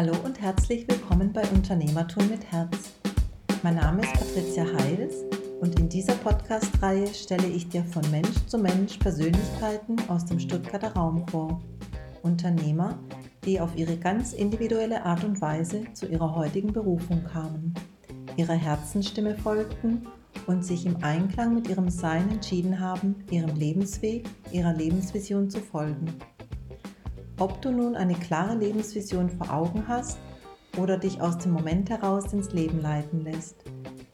Hallo und herzlich willkommen bei Unternehmertum mit Herz. Mein Name ist Patricia Heils und in dieser Podcast-Reihe stelle ich dir von Mensch zu Mensch Persönlichkeiten aus dem Stuttgarter Raum vor. Unternehmer, die auf ihre ganz individuelle Art und Weise zu ihrer heutigen Berufung kamen, ihrer Herzensstimme folgten und sich im Einklang mit ihrem Sein entschieden haben, ihrem Lebensweg, ihrer Lebensvision zu folgen. Ob du nun eine klare Lebensvision vor Augen hast oder dich aus dem Moment heraus ins Leben leiten lässt,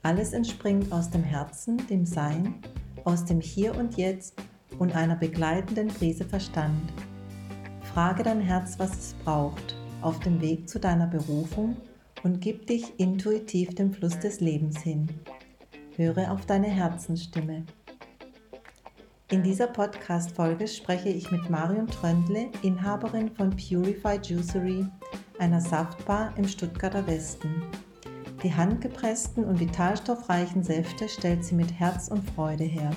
alles entspringt aus dem Herzen, dem Sein, aus dem Hier und Jetzt und einer begleitenden Prise Verstand. Frage dein Herz, was es braucht, auf dem Weg zu deiner Berufung und gib dich intuitiv dem Fluss des Lebens hin. Höre auf deine Herzensstimme. In dieser Podcast-Folge spreche ich mit Marion Tröndle, Inhaberin von Purified Juicery, einer Saftbar im Stuttgarter Westen. Die handgepressten und vitalstoffreichen Säfte stellt sie mit Herz und Freude her.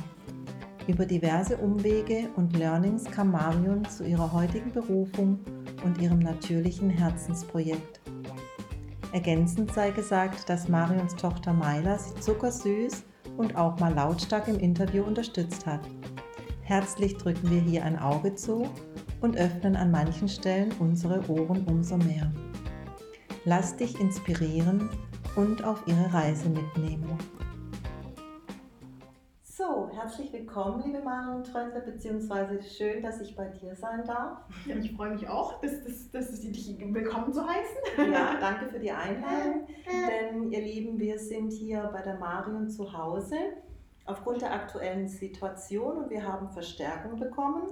Über diverse Umwege und Learnings kam Marion zu ihrer heutigen Berufung und ihrem natürlichen Herzensprojekt. Ergänzend sei gesagt, dass Marions Tochter Mayla sie zuckersüß und auch mal lautstark im Interview unterstützt hat. Herzlich drücken wir hier ein Auge zu und öffnen an manchen Stellen unsere Ohren umso mehr. Lass dich inspirieren und auf ihre Reise mitnehmen. So, herzlich willkommen, liebe Marion Tröndle, beziehungsweise schön, dass ich bei dir sein darf. Ja, ich freue mich auch, dass Sie dich willkommen zu heißen. Ja, danke für die Einladung, denn ihr Lieben, wir sind hier bei der Marion zu Hause. Aufgrund der aktuellen Situation und wir haben Verstärkung bekommen.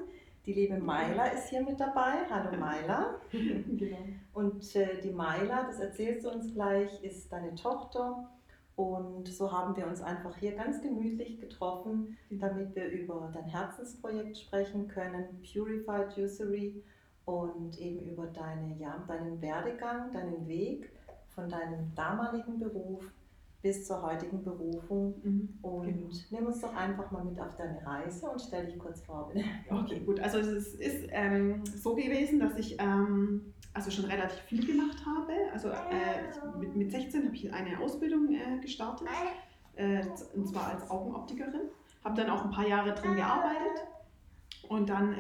Die liebe Mayla ist hier mit dabei. Hallo Mayla. Genau. Und die Mayla, das erzählst du uns gleich, ist deine Tochter. Und so haben wir uns einfach hier ganz gemütlich getroffen, damit wir über dein Herzensprojekt sprechen können, Purified Juicery, und eben über deinen Werdegang, deinen Weg von deinem damaligen Beruf bis zur heutigen Berufung. Und nimm uns doch einfach mal mit auf deine Reise und stell dich kurz vor, bitte. Okay, gut. Also es ist so gewesen, dass ich also schon relativ viel gemacht habe. Also mit 16 habe ich eine Ausbildung gestartet, und zwar als Augenoptikerin. Habe dann auch ein paar Jahre drin gearbeitet und dann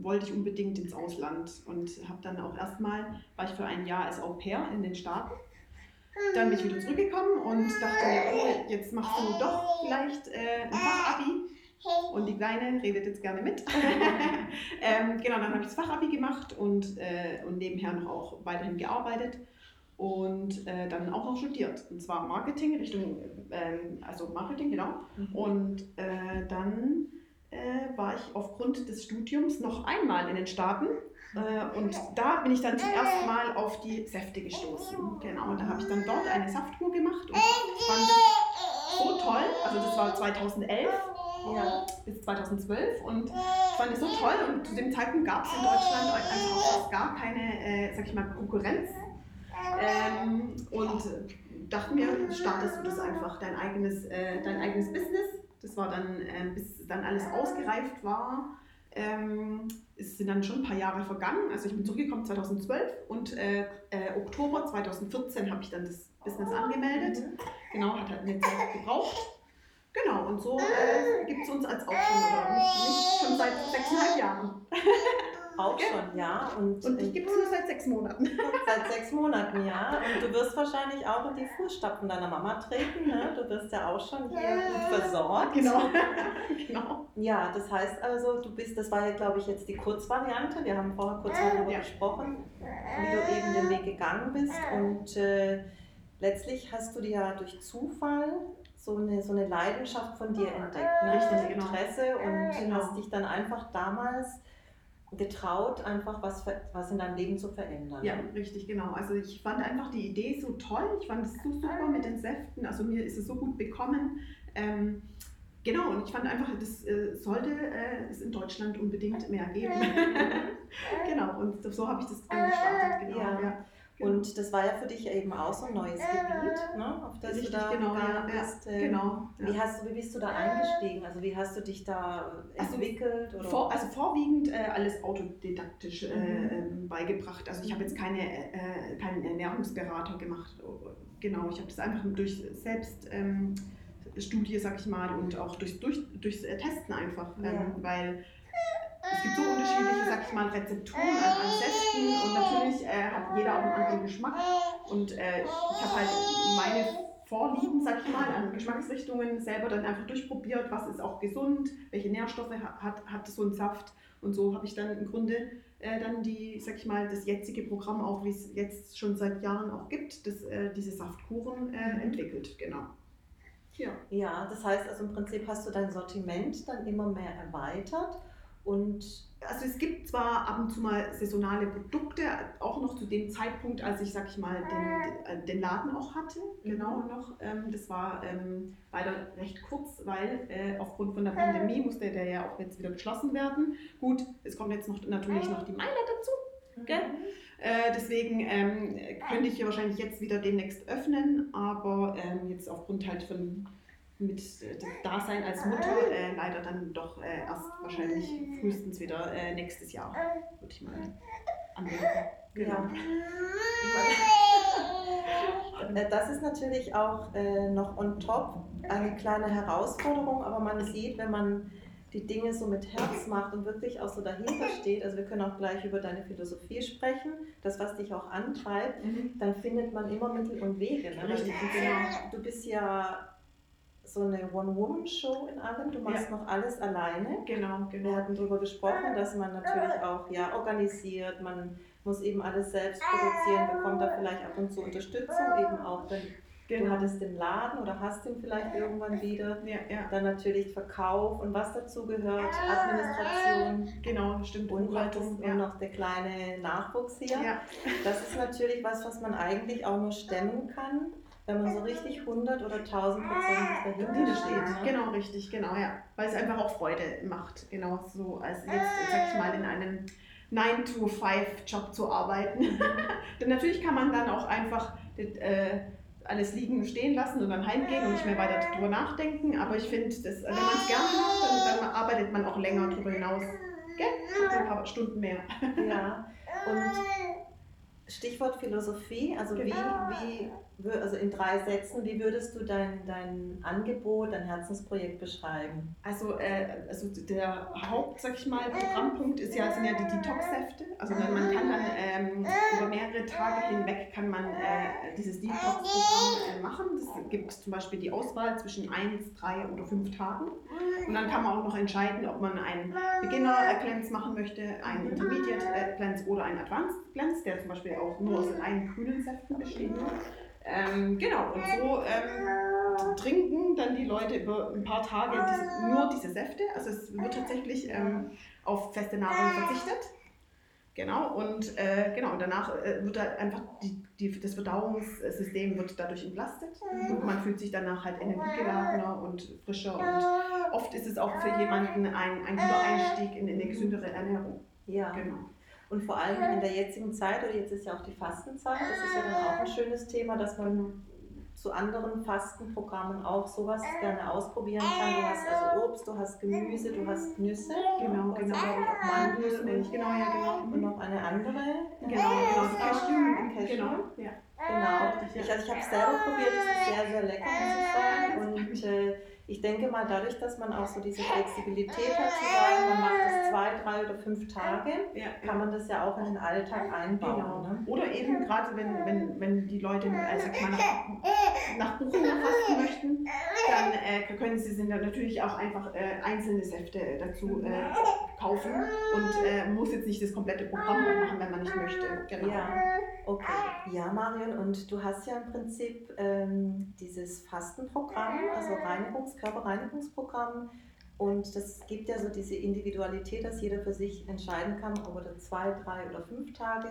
wollte ich unbedingt ins Ausland und habe dann auch war ich für ein Jahr als Au-pair in den Staaten. Dann bin ich wieder zurückgekommen und dachte mir, oh, jetzt machst du doch vielleicht ein Fachabi. Und die Kleine redet jetzt gerne mit. Genau, dann habe ich das Fachabi gemacht und nebenher noch auch weiterhin gearbeitet und dann auch noch studiert. Und zwar Marketing, genau. Und dann war ich aufgrund des Studiums noch einmal in den Staaten. Und da bin ich dann zum ersten Mal auf die Säfte gestoßen. Genau, und da habe ich dann dort eine Saftkur gemacht und fand es so toll. Also das war 2011 bis 2012 und ich fand es so toll. Und zu dem Zeitpunkt gab es in Deutschland einfach gar keine, sag ich mal, Konkurrenz. Und dachte mir, startest du das einfach, dein eigenes Business. Das war dann, bis dann alles ausgereift war. Es sind dann schon ein paar Jahre vergangen, also ich bin zurückgekommen 2012 und Oktober 2014 habe ich dann das Business angemeldet, genau, hat halt eine Zeit gebraucht, genau, und so gibt es uns als auch schon seit 6,5 Jahren. Auch schon, ja. Und ich gibt es nur seit 6 Monaten. Seit 6 Monaten, ja. Und du wirst wahrscheinlich auch in die Fußstapfen deiner Mama treten, ne? Du wirst ja auch schon hier gut versorgt. Genau. Ja, das heißt also, das war ja, glaube ich, jetzt die Kurzvariante. Wir haben vorher kurz darüber gesprochen, wie du eben den Weg gegangen bist. Und letztlich hast du dir ja durch Zufall so eine Leidenschaft von dir entdeckt, ne? Richtig, Interesse. Und hast dich dann einfach damals getraut, einfach was in deinem Leben zu verändern. Ja, richtig, genau. Also ich fand einfach die Idee so toll, ich fand es so super mit den Säften, also mir ist es so gut bekommen. Genau, und ich fand einfach, das sollte es in Deutschland unbedingt mehr geben. Genau, und so habe ich das dann gestartet. Genau, ja. Genau. Und das war ja für dich eben auch so ein neues Gebiet, ne? Auf das richtig, du da genau, bist. Ja, genau, ja. Wie bist du da eingestiegen? Also wie hast du dich da entwickelt? Also, oder? Vorwiegend alles autodidaktisch beigebracht. Also ich habe jetzt keinen Ernährungsberater gemacht. Genau, ich habe das einfach durch selbst Studie, sag ich mal, und auch durchs Testen einfach, weil es gibt so unterschiedliche, sag ich mal, Rezepturen an Säften und natürlich hat jeder auch einen anderen Geschmack und ich habe halt meine Vorlieben, sag ich mal, an Geschmacksrichtungen selber dann einfach durchprobiert, was ist auch gesund, welche Nährstoffe hat so ein Saft und so habe ich dann im Grunde dann das jetzige Programm auch, wie es jetzt schon seit Jahren auch gibt, diese Saftkuren entwickelt, genau. Ja, das heißt also im Prinzip hast du dein Sortiment dann immer mehr erweitert. Und also es gibt zwar ab und zu mal saisonale Produkte, auch noch zu dem Zeitpunkt, als ich, den Laden auch hatte, das war leider recht kurz, weil aufgrund von der Pandemie musste der ja auch jetzt wieder geschlossen werden. Gut, es kommt jetzt natürlich noch die Mayla dazu. Okay. Deswegen könnte ich hier wahrscheinlich jetzt wieder demnächst öffnen, aber jetzt aufgrund halt mit dem Dasein als Mutter leider dann doch erst wahrscheinlich frühestens wieder nächstes Jahr, würde ich mal anwenden. Genau. Ja. Das ist natürlich auch noch on top eine kleine Herausforderung, aber man sieht, wenn man die Dinge so mit Herz macht und wirklich auch so dahinter steht, also wir können auch gleich über deine Philosophie sprechen, das, was dich auch antreibt, dann findet man immer Mittel und Wege. Ne? Richtig. Du bist ja so eine One-Woman-Show in allem, du machst noch alles alleine. Genau. Wir hatten darüber gesprochen, dass man natürlich auch organisiert, man muss eben alles selbst produzieren, bekommt da vielleicht ab und zu Unterstützung, eben auch dann. Genau. Du hattest den Laden oder hast ihn vielleicht irgendwann wieder. Ja. Dann natürlich Verkauf und was dazu gehört, Administration. Genau, stimmt. Und noch der kleine Nachwuchs hier. Ja. Das ist natürlich was man eigentlich auch nur stemmen kann, wenn man so richtig 100 oder 1000% dahinter steht. Ne? Genau, richtig, genau, ja. Weil es einfach auch Freude macht, genau so als jetzt, sag ich mal, in einem 9-to-5-Job zu arbeiten. Denn natürlich kann man dann auch einfach alles liegen und stehen lassen und dann heimgehen und nicht mehr weiter drüber nachdenken. Aber ich finde, wenn man es gerne macht, dann arbeitet man auch länger drüber hinaus. Gell? Und ein paar Stunden mehr. Ja, und Stichwort Philosophie, also also in 3 Sätzen, wie würdest du dein Angebot, dein Herzensprojekt beschreiben? Also der Haupt, Programmpunkt sind ja die Detox-Säfte. Also man kann dann über mehrere Tage hinweg kann man dieses Detox-Programm machen. Es gibt zum Beispiel die Auswahl zwischen 1, 3 oder 5 Tagen. Und dann kann man auch noch entscheiden, ob man einen Beginner-Cleanse machen möchte, einen Intermediate-Cleanse oder einen Advanced-Cleanse, der zum Beispiel auch nur aus reinen grünen Säften besteht. Und so trinken dann die Leute über ein paar Tage nur diese Säfte. Also es wird tatsächlich auf feste Nahrung verzichtet. Genau, und danach wird halt einfach das Verdauungssystem wird dadurch entlastet und man fühlt sich danach halt energiegeladener und frischer. Und oft ist es auch für jemanden ein guter Einstieg in eine gesündere Ernährung. Ja, genau. Und vor allem in der jetzigen Zeit, oder jetzt ist ja auch die Fastenzeit, das ist ja dann auch ein schönes Thema, dass man zu anderen Fastenprogrammen auch sowas gerne ausprobieren kann. Du hast also Obst, du hast Gemüse, du hast Nüsse, genau. Auch Mandelmilch, und noch eine andere. Cashew. Genau. Ich habe es selber probiert, es ist sehr, sehr lecker, muss ich sagen. Und ich denke mal, dadurch, dass man auch so diese Flexibilität hat, zu sagen, man macht das 2, 3 oder 5 Tage, kann man das ja auch in den Alltag einbauen. Genau. Ne? Oder eben gerade, wenn die Leute nach Buchen fasten möchten, dann können sie dann natürlich auch einfach einzelne Säfte dazu kaufen und muss jetzt nicht das komplette Programm machen, wenn man nicht möchte. Genau. Ja. Okay. Ja, Marion, und du hast ja im Prinzip dieses Fastenprogramm, also Körperreinigungsprogramm, und das gibt ja so diese Individualität, dass jeder für sich entscheiden kann, ob er 2, 3 oder 5 Tage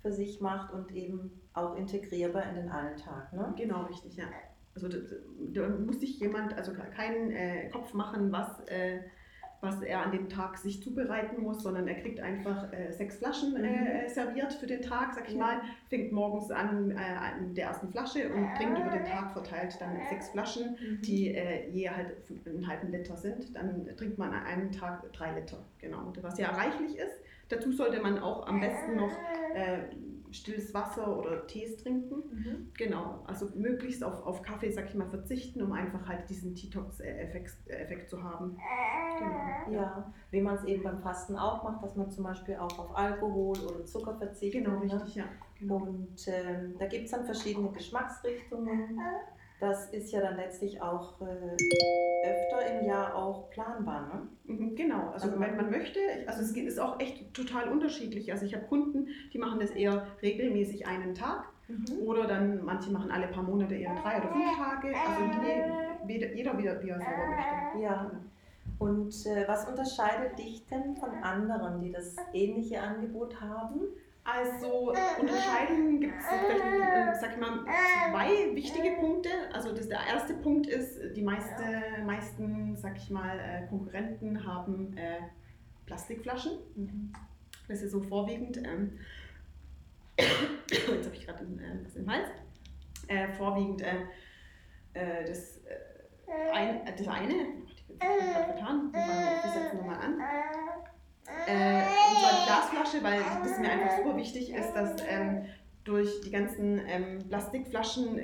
für sich macht und eben auch integrierbar in den Alltag. Ne? Genau, richtig, ja. Also da muss sich jemand, also keinen Kopf machen, was was er an dem Tag sich zubereiten muss, sondern er kriegt einfach 6 Flaschen serviert für den Tag, sag ich mal. Fängt morgens an der ersten Flasche und trinkt über den Tag verteilt dann 6 Flaschen, die je halt einen halben Liter sind. Dann trinkt man an einem Tag 3 Liter, genau, was ja reichlich ist. Dazu sollte man auch am besten noch stilles Wasser oder Tees trinken. Genau, also möglichst auf Kaffee, sag ich mal, verzichten, um einfach halt diesen Detox-Effekt zu haben. Genau. Ja, wie man es eben beim Fasten auch macht, dass man zum Beispiel auch auf Alkohol oder Zucker verzichtet. Genau, richtig, ja. Genau. Und da gibt es dann verschiedene Geschmacksrichtungen. Das ist ja dann letztlich auch öfter im Jahr auch planbar, ne? Genau, also wenn man möchte, also es ist auch echt total unterschiedlich. Also ich habe Kunden, die machen das eher regelmäßig einen Tag oder dann manche machen alle paar Monate eher 3 oder 5 Tage. Also jeder wieder, wie er selber möchte. Ja. Und was unterscheidet dich denn von anderen, die das ähnliche Angebot haben? Also unterscheiden gibt es vielleicht, sag ich mal, 2 wichtige Punkte. Also der erste Punkt ist, die meisten, sag ich mal, Konkurrenten haben Plastikflaschen. Das ist so vorwiegend, jetzt habe ich gerade was im Hals, vorwiegend das eine, ich habe gerade getan, wir setzen nochmal an. Und zwar die Glasflasche, weil das mir einfach super wichtig ist, dass durch die ganzen Plastikflaschen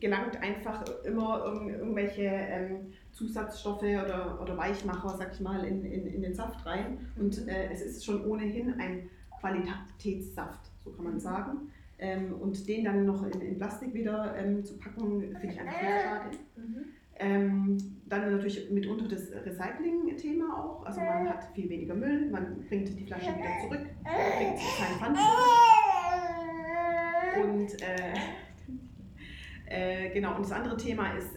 gelangt einfach immer irgendwelche Zusatzstoffe oder Weichmacher, sag ich mal, in den Saft rein. Und es ist schon ohnehin ein Qualitätssaft, so kann man sagen. Und den dann noch in Plastik wieder zu packen, finde ich einfach sehr schade. Dann natürlich mitunter das Recycling-Thema auch, also man hat viel weniger Müll, man bringt die Flaschen wieder zurück, bringt keinen Pfand zurück. Und genau, und das andere Thema ist,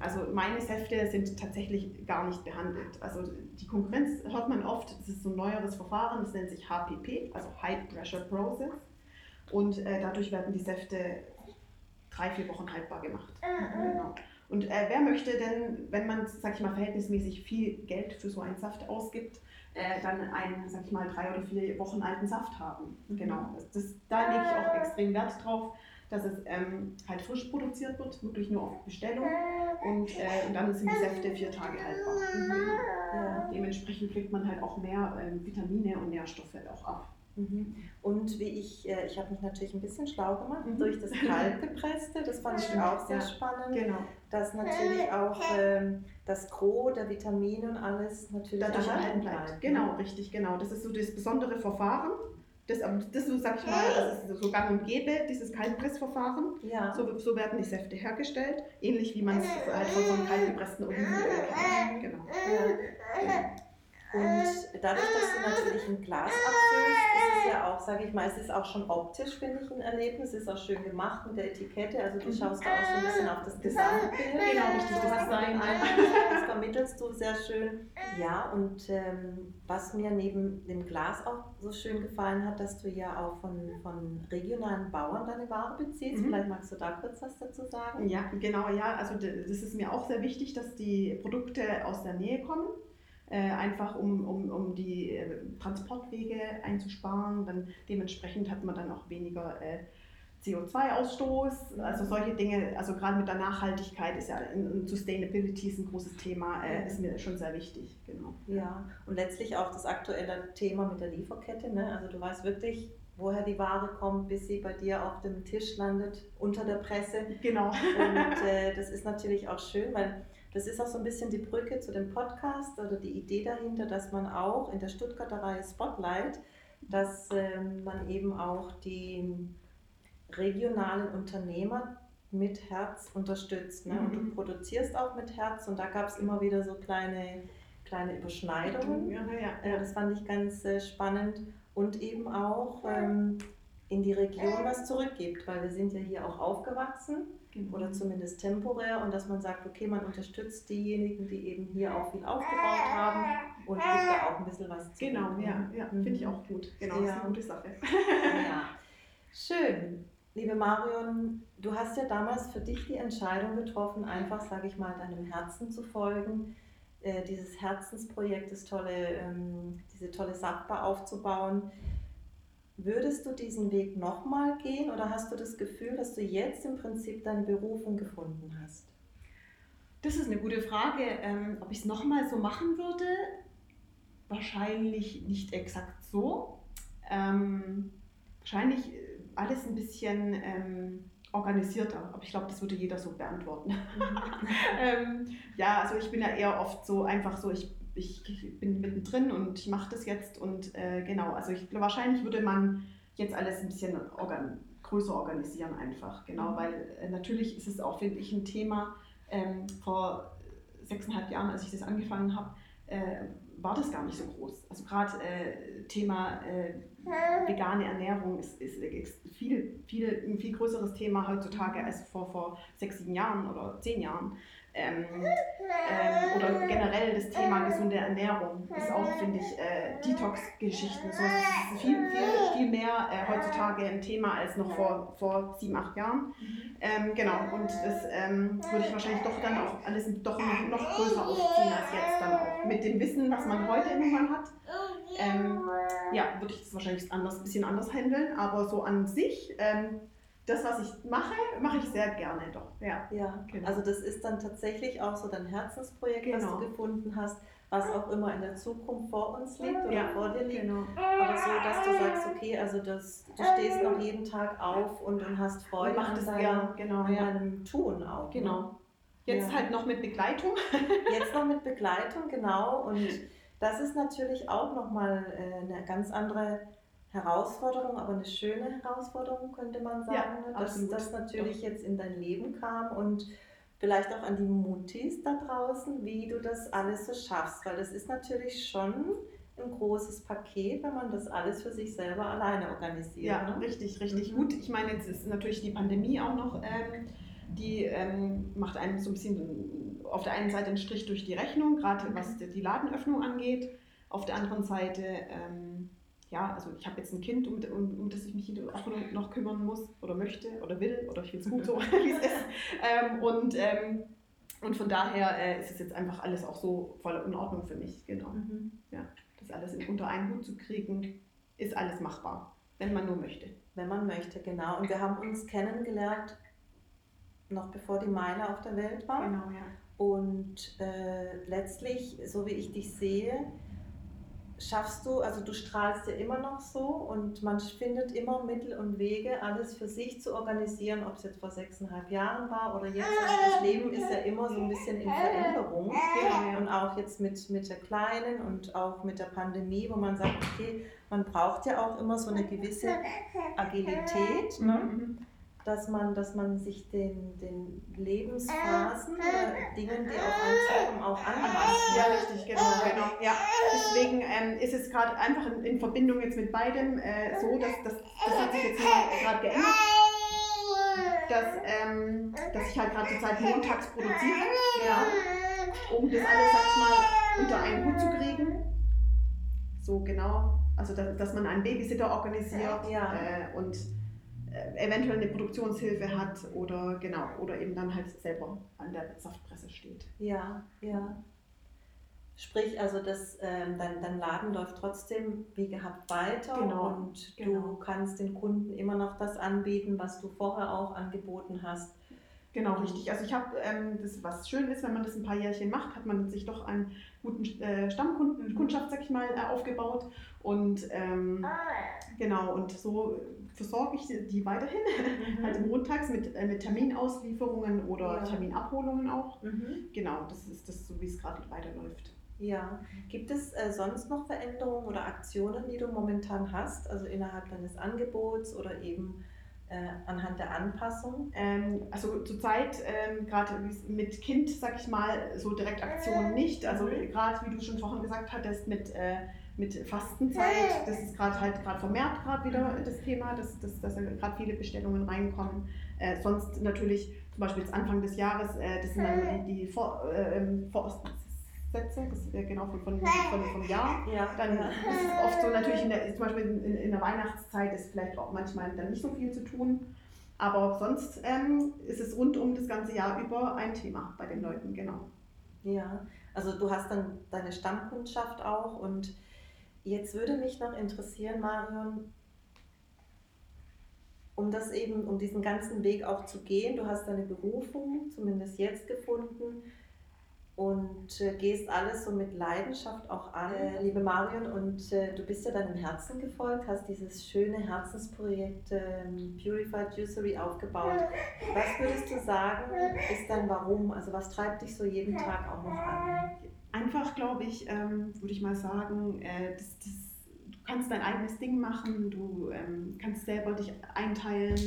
also meine Säfte sind tatsächlich gar nicht behandelt. Also die Konkurrenz hört man oft, das ist so ein neueres Verfahren, das nennt sich HPP, also High Pressure Process. Und dadurch werden die Säfte 3-4 Wochen haltbar gemacht. Genau. Und wer möchte denn, wenn man, sag ich mal, verhältnismäßig viel Geld für so einen Saft ausgibt, dann einen, sag ich mal, 3 oder 4 Wochen alten Saft haben? Genau, da lege ich auch extrem Wert drauf, dass es halt frisch produziert wird, wirklich nur auf Bestellung. Und dann sind die Säfte 4 Tage haltbar. Ja. Dementsprechend kriegt man halt auch mehr Vitamine und Nährstoffe auch ab. Und wie ich habe mich natürlich ein bisschen schlau gemacht durch das Kaltgepresste, das fand ich auch sehr spannend, genau. Dass natürlich auch das Gros der Vitamine und alles natürlich dadurch erhalten bleibt. Genau, richtig, genau. Das ist so das besondere Verfahren, das sag ich mal, das ist so gang und gäbe, dieses Kaltpressverfahren. Ja. So werden die Säfte hergestellt, ähnlich wie man es halt von so einem kaltgepressten Olivenöl kennt. Genau. Ja. Und dadurch, dass du natürlich ein Glas abfüllst, ist es ja auch, sage ich mal, es ist auch schon optisch, finde ich, ein Erlebnis, es ist auch schön gemacht mit der Etikette, also du schaust da auch so ein bisschen auf das Gesamtbild. Genau, richtig, das vermittelst du sehr schön. Ja, und was mir neben dem Glas auch so schön gefallen hat, dass du ja auch von regionalen Bauern deine Ware beziehst, vielleicht magst du da kurz was dazu sagen? Ja, genau, ja, also das ist mir auch sehr wichtig, dass die Produkte aus der Nähe kommen. Einfach um die Transportwege einzusparen, dann dementsprechend hat man dann auch weniger CO2-Ausstoß, also solche Dinge, also gerade mit der Nachhaltigkeit ist ja Sustainability ist ein großes Thema, ist mir schon sehr wichtig. Genau. Ja, und letztlich auch das aktuelle Thema mit der Lieferkette, ne? Also du weißt wirklich, woher die Ware kommt, bis sie bei dir auf dem Tisch landet, unter der Presse. Genau. Und das ist natürlich auch schön, weil das ist auch so ein bisschen die Brücke zu dem Podcast oder die Idee dahinter, dass man auch in der Stuttgarter Reihe Spotlight, dass man eben auch die regionalen Unternehmer mit Herz unterstützt. Ne? Und du produzierst auch mit Herz und da gab es immer wieder so kleine Überschneidungen. Ja. Das fand ich ganz spannend und eben auch in die Region was zurückgibt, weil wir sind ja hier auch aufgewachsen. Oder zumindest temporär und dass man sagt, okay, man unterstützt diejenigen, die eben hier auch viel aufgebaut haben und gibt da auch ein bisschen was zu. Genau, ja, finde ich auch gut. Genau, ja. Das ist eine gute Sache. Ja. Schön. Liebe Marion, du hast ja damals für dich die Entscheidung getroffen, einfach, sage ich mal, deinem Herzen zu folgen. dieses Herzensprojekt, diese tolle Saftbar aufzubauen. Würdest du diesen Weg nochmal gehen oder hast du das Gefühl, dass du jetzt im Prinzip deine Berufung gefunden hast? Das ist eine gute Frage. Ob ich es nochmal so machen würde? Wahrscheinlich nicht exakt so. Wahrscheinlich alles ein bisschen organisierter, aber ich glaube, das würde jeder so beantworten. Ja, also ich bin ja eher oft so einfach so, ich bin mittendrin und ich mache das jetzt und genau, also ich glaube, wahrscheinlich würde man jetzt alles ein bisschen größer organisieren einfach, genau, weil natürlich ist es auch, finde ich, ein Thema, vor 6,5 Jahren, als ich das angefangen habe, war das gar nicht so groß. Also gerade Thema vegane Ernährung ist ein viel größeres Thema heutzutage als vor 6, 7 Jahren oder 10 Jahren. Oder generell das Thema gesunde Ernährung ist auch, finde ich, Detox-Geschichten. So, das ist viel mehr heutzutage ein Thema als noch vor 7, 8 Jahren. Genau, und das würde ich wahrscheinlich doch dann auch alles noch größer aufziehen als jetzt dann auch. Mit dem Wissen, was man heute irgendwann hat, ja, würde ich das wahrscheinlich ein bisschen anders handeln, aber so an sich... das, was ich mache, mache ich sehr gerne doch. Ja genau. Also das ist dann tatsächlich auch so dein Herzensprojekt, genau, was du gefunden hast, was auch immer in der Zukunft vor uns liegt oder vor dir liegt. Genau. Aber so, dass du sagst, okay, also du stehst noch jeden Tag auf und hast Freude an deinem Tun auch. Genau. Ne? Jetzt halt noch mit Begleitung. Jetzt noch mit Begleitung, genau. Und das ist natürlich auch nochmal eine ganz andere Herausforderung, aber eine schöne Herausforderung, könnte man sagen, ja, dass das natürlich jetzt in dein Leben kam und vielleicht auch an die Muttis da draußen, wie du das alles so schaffst, weil das ist natürlich schon ein großes Paket, wenn man das alles für sich selber alleine organisiert. Ja, ne? richtig gut. Ich meine, jetzt ist natürlich die Pandemie auch noch, die macht einem so ein bisschen auf der einen Seite einen Strich durch die Rechnung, gerade was die Ladenöffnung angeht, auf der anderen Seite... ja, also ich habe jetzt ein Kind, um das ich mich auch noch kümmern muss oder möchte oder will oder ich finde es gut so, wie es ist. Und von daher ist es jetzt einfach alles auch so voll in Ordnung für mich, genau. Mhm. Ja, das alles unter einen Hut zu kriegen, ist alles machbar, wenn man nur möchte. Wenn man möchte, genau. Und wir haben uns kennengelernt, noch bevor die Mayla auf der Welt war. Genau, ja. Und letztlich, so wie ich dich sehe, schaffst du, also du strahlst ja immer noch so und man findet immer Mittel und Wege, alles für sich zu organisieren, ob es jetzt vor 6,5 Jahren war oder jetzt. Also das Leben ist ja immer so ein bisschen in Veränderung. Ja. Und auch jetzt mit der Kleinen und auch mit der Pandemie, wo man sagt, okay, man braucht ja auch immer so eine gewisse Agilität, ne? dass man sich den Lebensphasen oder Dingen, die auf einen auch anpassen. Ja, richtig, genau. Ja. Deswegen ist es gerade einfach in Verbindung jetzt mit beidem so, dass das hat sich jetzt gerade geändert, dass ich halt gerade zur Zeit montags produziere, ja, um das alles, sag ich mal, unter einen Hut zu kriegen. So genau, also dass man einen Babysitter organisiert und eventuell eine Produktionshilfe hat oder eben dann halt selber an der Saftpresse steht. Ja. Sprich, also dein Laden läuft trotzdem wie gehabt weiter, genau. Du kannst den Kunden immer noch das anbieten, was du vorher auch angeboten hast. Genau, richtig. Also ich habe, das was schön ist, wenn man das ein paar Jährchen macht, hat man sich doch einen guten Stammkundschaft, sag ich mal, aufgebaut und genau, und so versorge ich die weiterhin, halt montags mit Terminauslieferungen oder Terminabholungen auch. Mhm. Genau, das ist das, so wie es gerade weiterläuft. Ja, gibt es sonst noch Veränderungen oder Aktionen, die du momentan hast, also innerhalb deines Angebots oder eben anhand der Anpassung? Also zurzeit, gerade mit Kind, sag ich mal, so direkt Aktionen nicht. Also gerade, wie du schon vorhin gesagt hattest, mit Fastenzeit, das ist gerade vermehrt gerade wieder das Thema, dass gerade viele Bestellungen reinkommen. Sonst natürlich, zum Beispiel jetzt Anfang des Jahres, das sind dann die Vorsätze, genau, vom Jahr. Ja. Dann ist es oft so natürlich, zum Beispiel in der Weihnachtszeit ist vielleicht auch manchmal dann nicht so viel zu tun. Aber sonst ist es rund um das ganze Jahr über ein Thema bei den Leuten, genau. Ja, Also du hast dann deine Stammkundschaft auch. Und jetzt würde mich noch interessieren, Marion, um das eben, um diesen ganzen Weg auch zu gehen, du hast deine Berufung, zumindest jetzt, gefunden und gehst alles so mit Leidenschaft auch an, liebe Marion, und du bist ja deinem Herzen gefolgt, hast dieses schöne Herzensprojekt Purified Juicery aufgebaut. Was würdest du sagen, ist dein Warum? Also was treibt dich so jeden Tag auch noch an? Einfach, glaube ich, würde ich mal sagen, du kannst dein eigenes Ding machen, du kannst selber dich einteilen,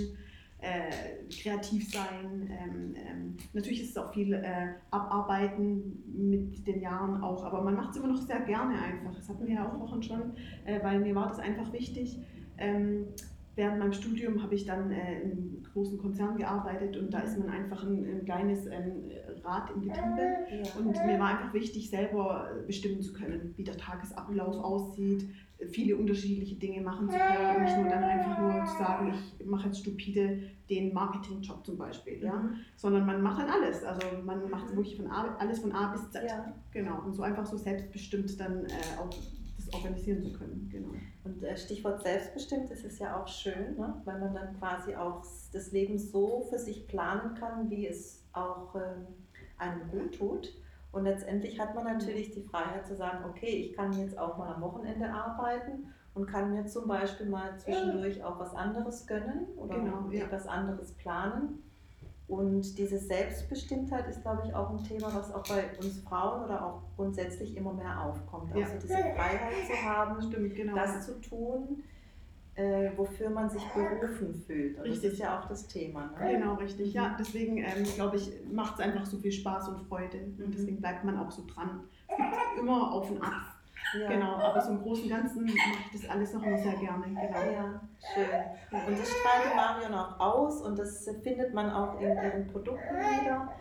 kreativ sein. Natürlich ist es auch viel Abarbeiten mit den Jahren auch, aber man macht es immer noch sehr gerne einfach. Das hatten wir ja auch vorhin schon, weil mir war das einfach wichtig. Während meinem Studium habe ich dann in großen Konzernen gearbeitet und da ist man einfach ein kleines Rad im Getriebe. Und mir war einfach wichtig, selber bestimmen zu können, wie der Tagesablauf aussieht, viele unterschiedliche Dinge machen zu können und nicht nur dann einfach nur zu sagen, ich mache jetzt stupide den Marketingjob zum Beispiel, ja? Sondern man macht dann alles, also man macht wirklich alles von A bis Z, genau, und so einfach so selbstbestimmt dann auch das organisieren zu können, genau. Und Stichwort selbstbestimmt, ist es ja auch schön, ne? Weil man dann quasi auch das Leben so für sich planen kann, wie es auch einem gut tut. Und letztendlich hat man natürlich die Freiheit zu sagen, okay, ich kann jetzt auch mal am Wochenende arbeiten und kann mir zum Beispiel mal zwischendurch auch was anderes gönnen oder etwas anderes planen. Und diese Selbstbestimmtheit ist, glaube ich, auch ein Thema, was auch bei uns Frauen oder auch grundsätzlich immer mehr aufkommt. Also diese Freiheit zu haben, das zu tun, wofür man sich berufen fühlt. Und das ist ja auch das Thema. Ne? Genau, richtig. Ja, deswegen glaube ich, macht es einfach so viel Spaß und Freude. Und deswegen bleibt man auch so dran. Es gibt immer auf und ab. Ja. Genau, aber so im Großen und Ganzen mache ich das alles noch immer sehr gerne. Genau. Ja, schön. Und das strahlt Marion auch aus und das findet man auch in ihren Produkten wieder.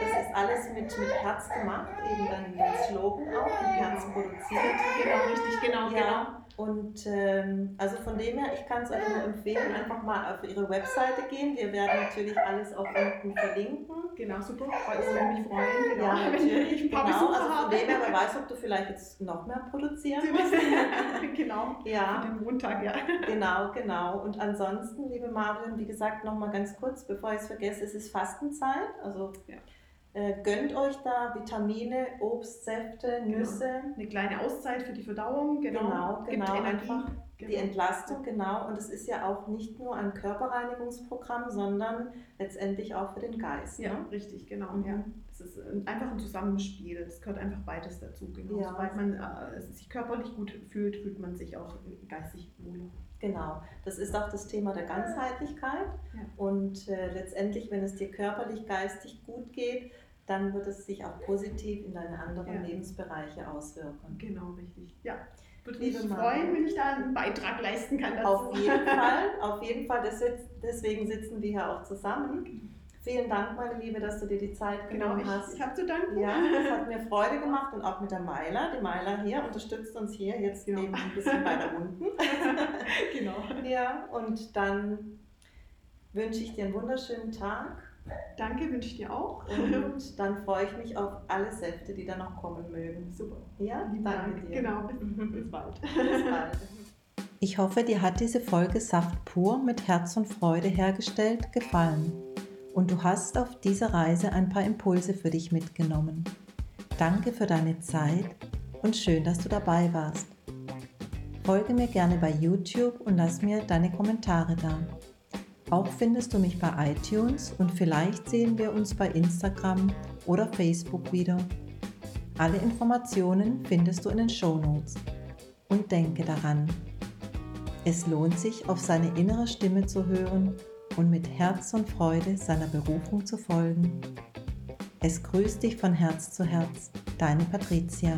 Das ist alles mit Herz gemacht, eben dann den Slogan auch, mit Herz produziert. Genau, richtig, genau. Und also von dem her, ich kann es euch nur empfehlen, einfach mal auf ihre Webseite gehen. Wir werden natürlich alles auch unten verlinken. Genau, super. Ich würde mich freuen, ja, natürlich. Also von dem her, wer weiß, ob du vielleicht jetzt noch mehr produzieren musst. Genau, für den Montag, ja. Genau. Und ansonsten, liebe Marion, wie gesagt, nochmal ganz kurz, bevor ich es vergesse, es ist Fastenzeit. Also gönnt euch da Vitamine, Obst, Säfte, Nüsse. Genau. Eine kleine Auszeit für die Verdauung, genau. Gibt einfach die Entlastung, genau. Und es ist ja auch nicht nur ein Körperreinigungsprogramm, sondern letztendlich auch für den Geist. Ja, ne? Richtig, genau. Mhm. Ja. Es ist einfach ein Zusammenspiel, es gehört einfach beides dazu. Genau. Ja. Sobald man sich körperlich gut fühlt, fühlt man sich auch geistig wohl. Genau, das ist auch das Thema der Ganzheitlichkeit. Ja. Und letztendlich, wenn es dir körperlich, geistig gut geht, dann wird es sich auch positiv in deine anderen Lebensbereiche auswirken. Genau, richtig. Ja, würde mich freuen, wenn ich da einen Beitrag leisten kann dazu. Auf jeden Fall. Deswegen sitzen wir hier auch zusammen. Vielen Dank, meine Liebe, dass du dir die Zeit genommen hast. Ich habe zu danken. Ja, das hat mir Freude gemacht und auch mit der Mayla. Die Mayla hier unterstützt uns hier jetzt eben ein bisschen weiter unten. Genau. Ja, und dann wünsche ich dir einen wunderschönen Tag. Danke, wünsche ich dir auch. Und dann freue ich mich auf alle Säfte, die da noch kommen mögen. Super. Ja, danke dir. Genau, bis bald. Ich hoffe, dir hat diese Folge Saft pur mit Herz und Freude hergestellt gefallen. Und du hast auf dieser Reise ein paar Impulse für dich mitgenommen. Danke für deine Zeit und schön, dass du dabei warst. Folge mir gerne bei YouTube und lass mir deine Kommentare da. Auch findest du mich bei iTunes und vielleicht sehen wir uns bei Instagram oder Facebook wieder. Alle Informationen findest du in den Shownotes. Und denke daran, es lohnt sich, auf seine innere Stimme zu hören und mit Herz und Freude seiner Berufung zu folgen. Es grüßt dich von Herz zu Herz, deine Patricia.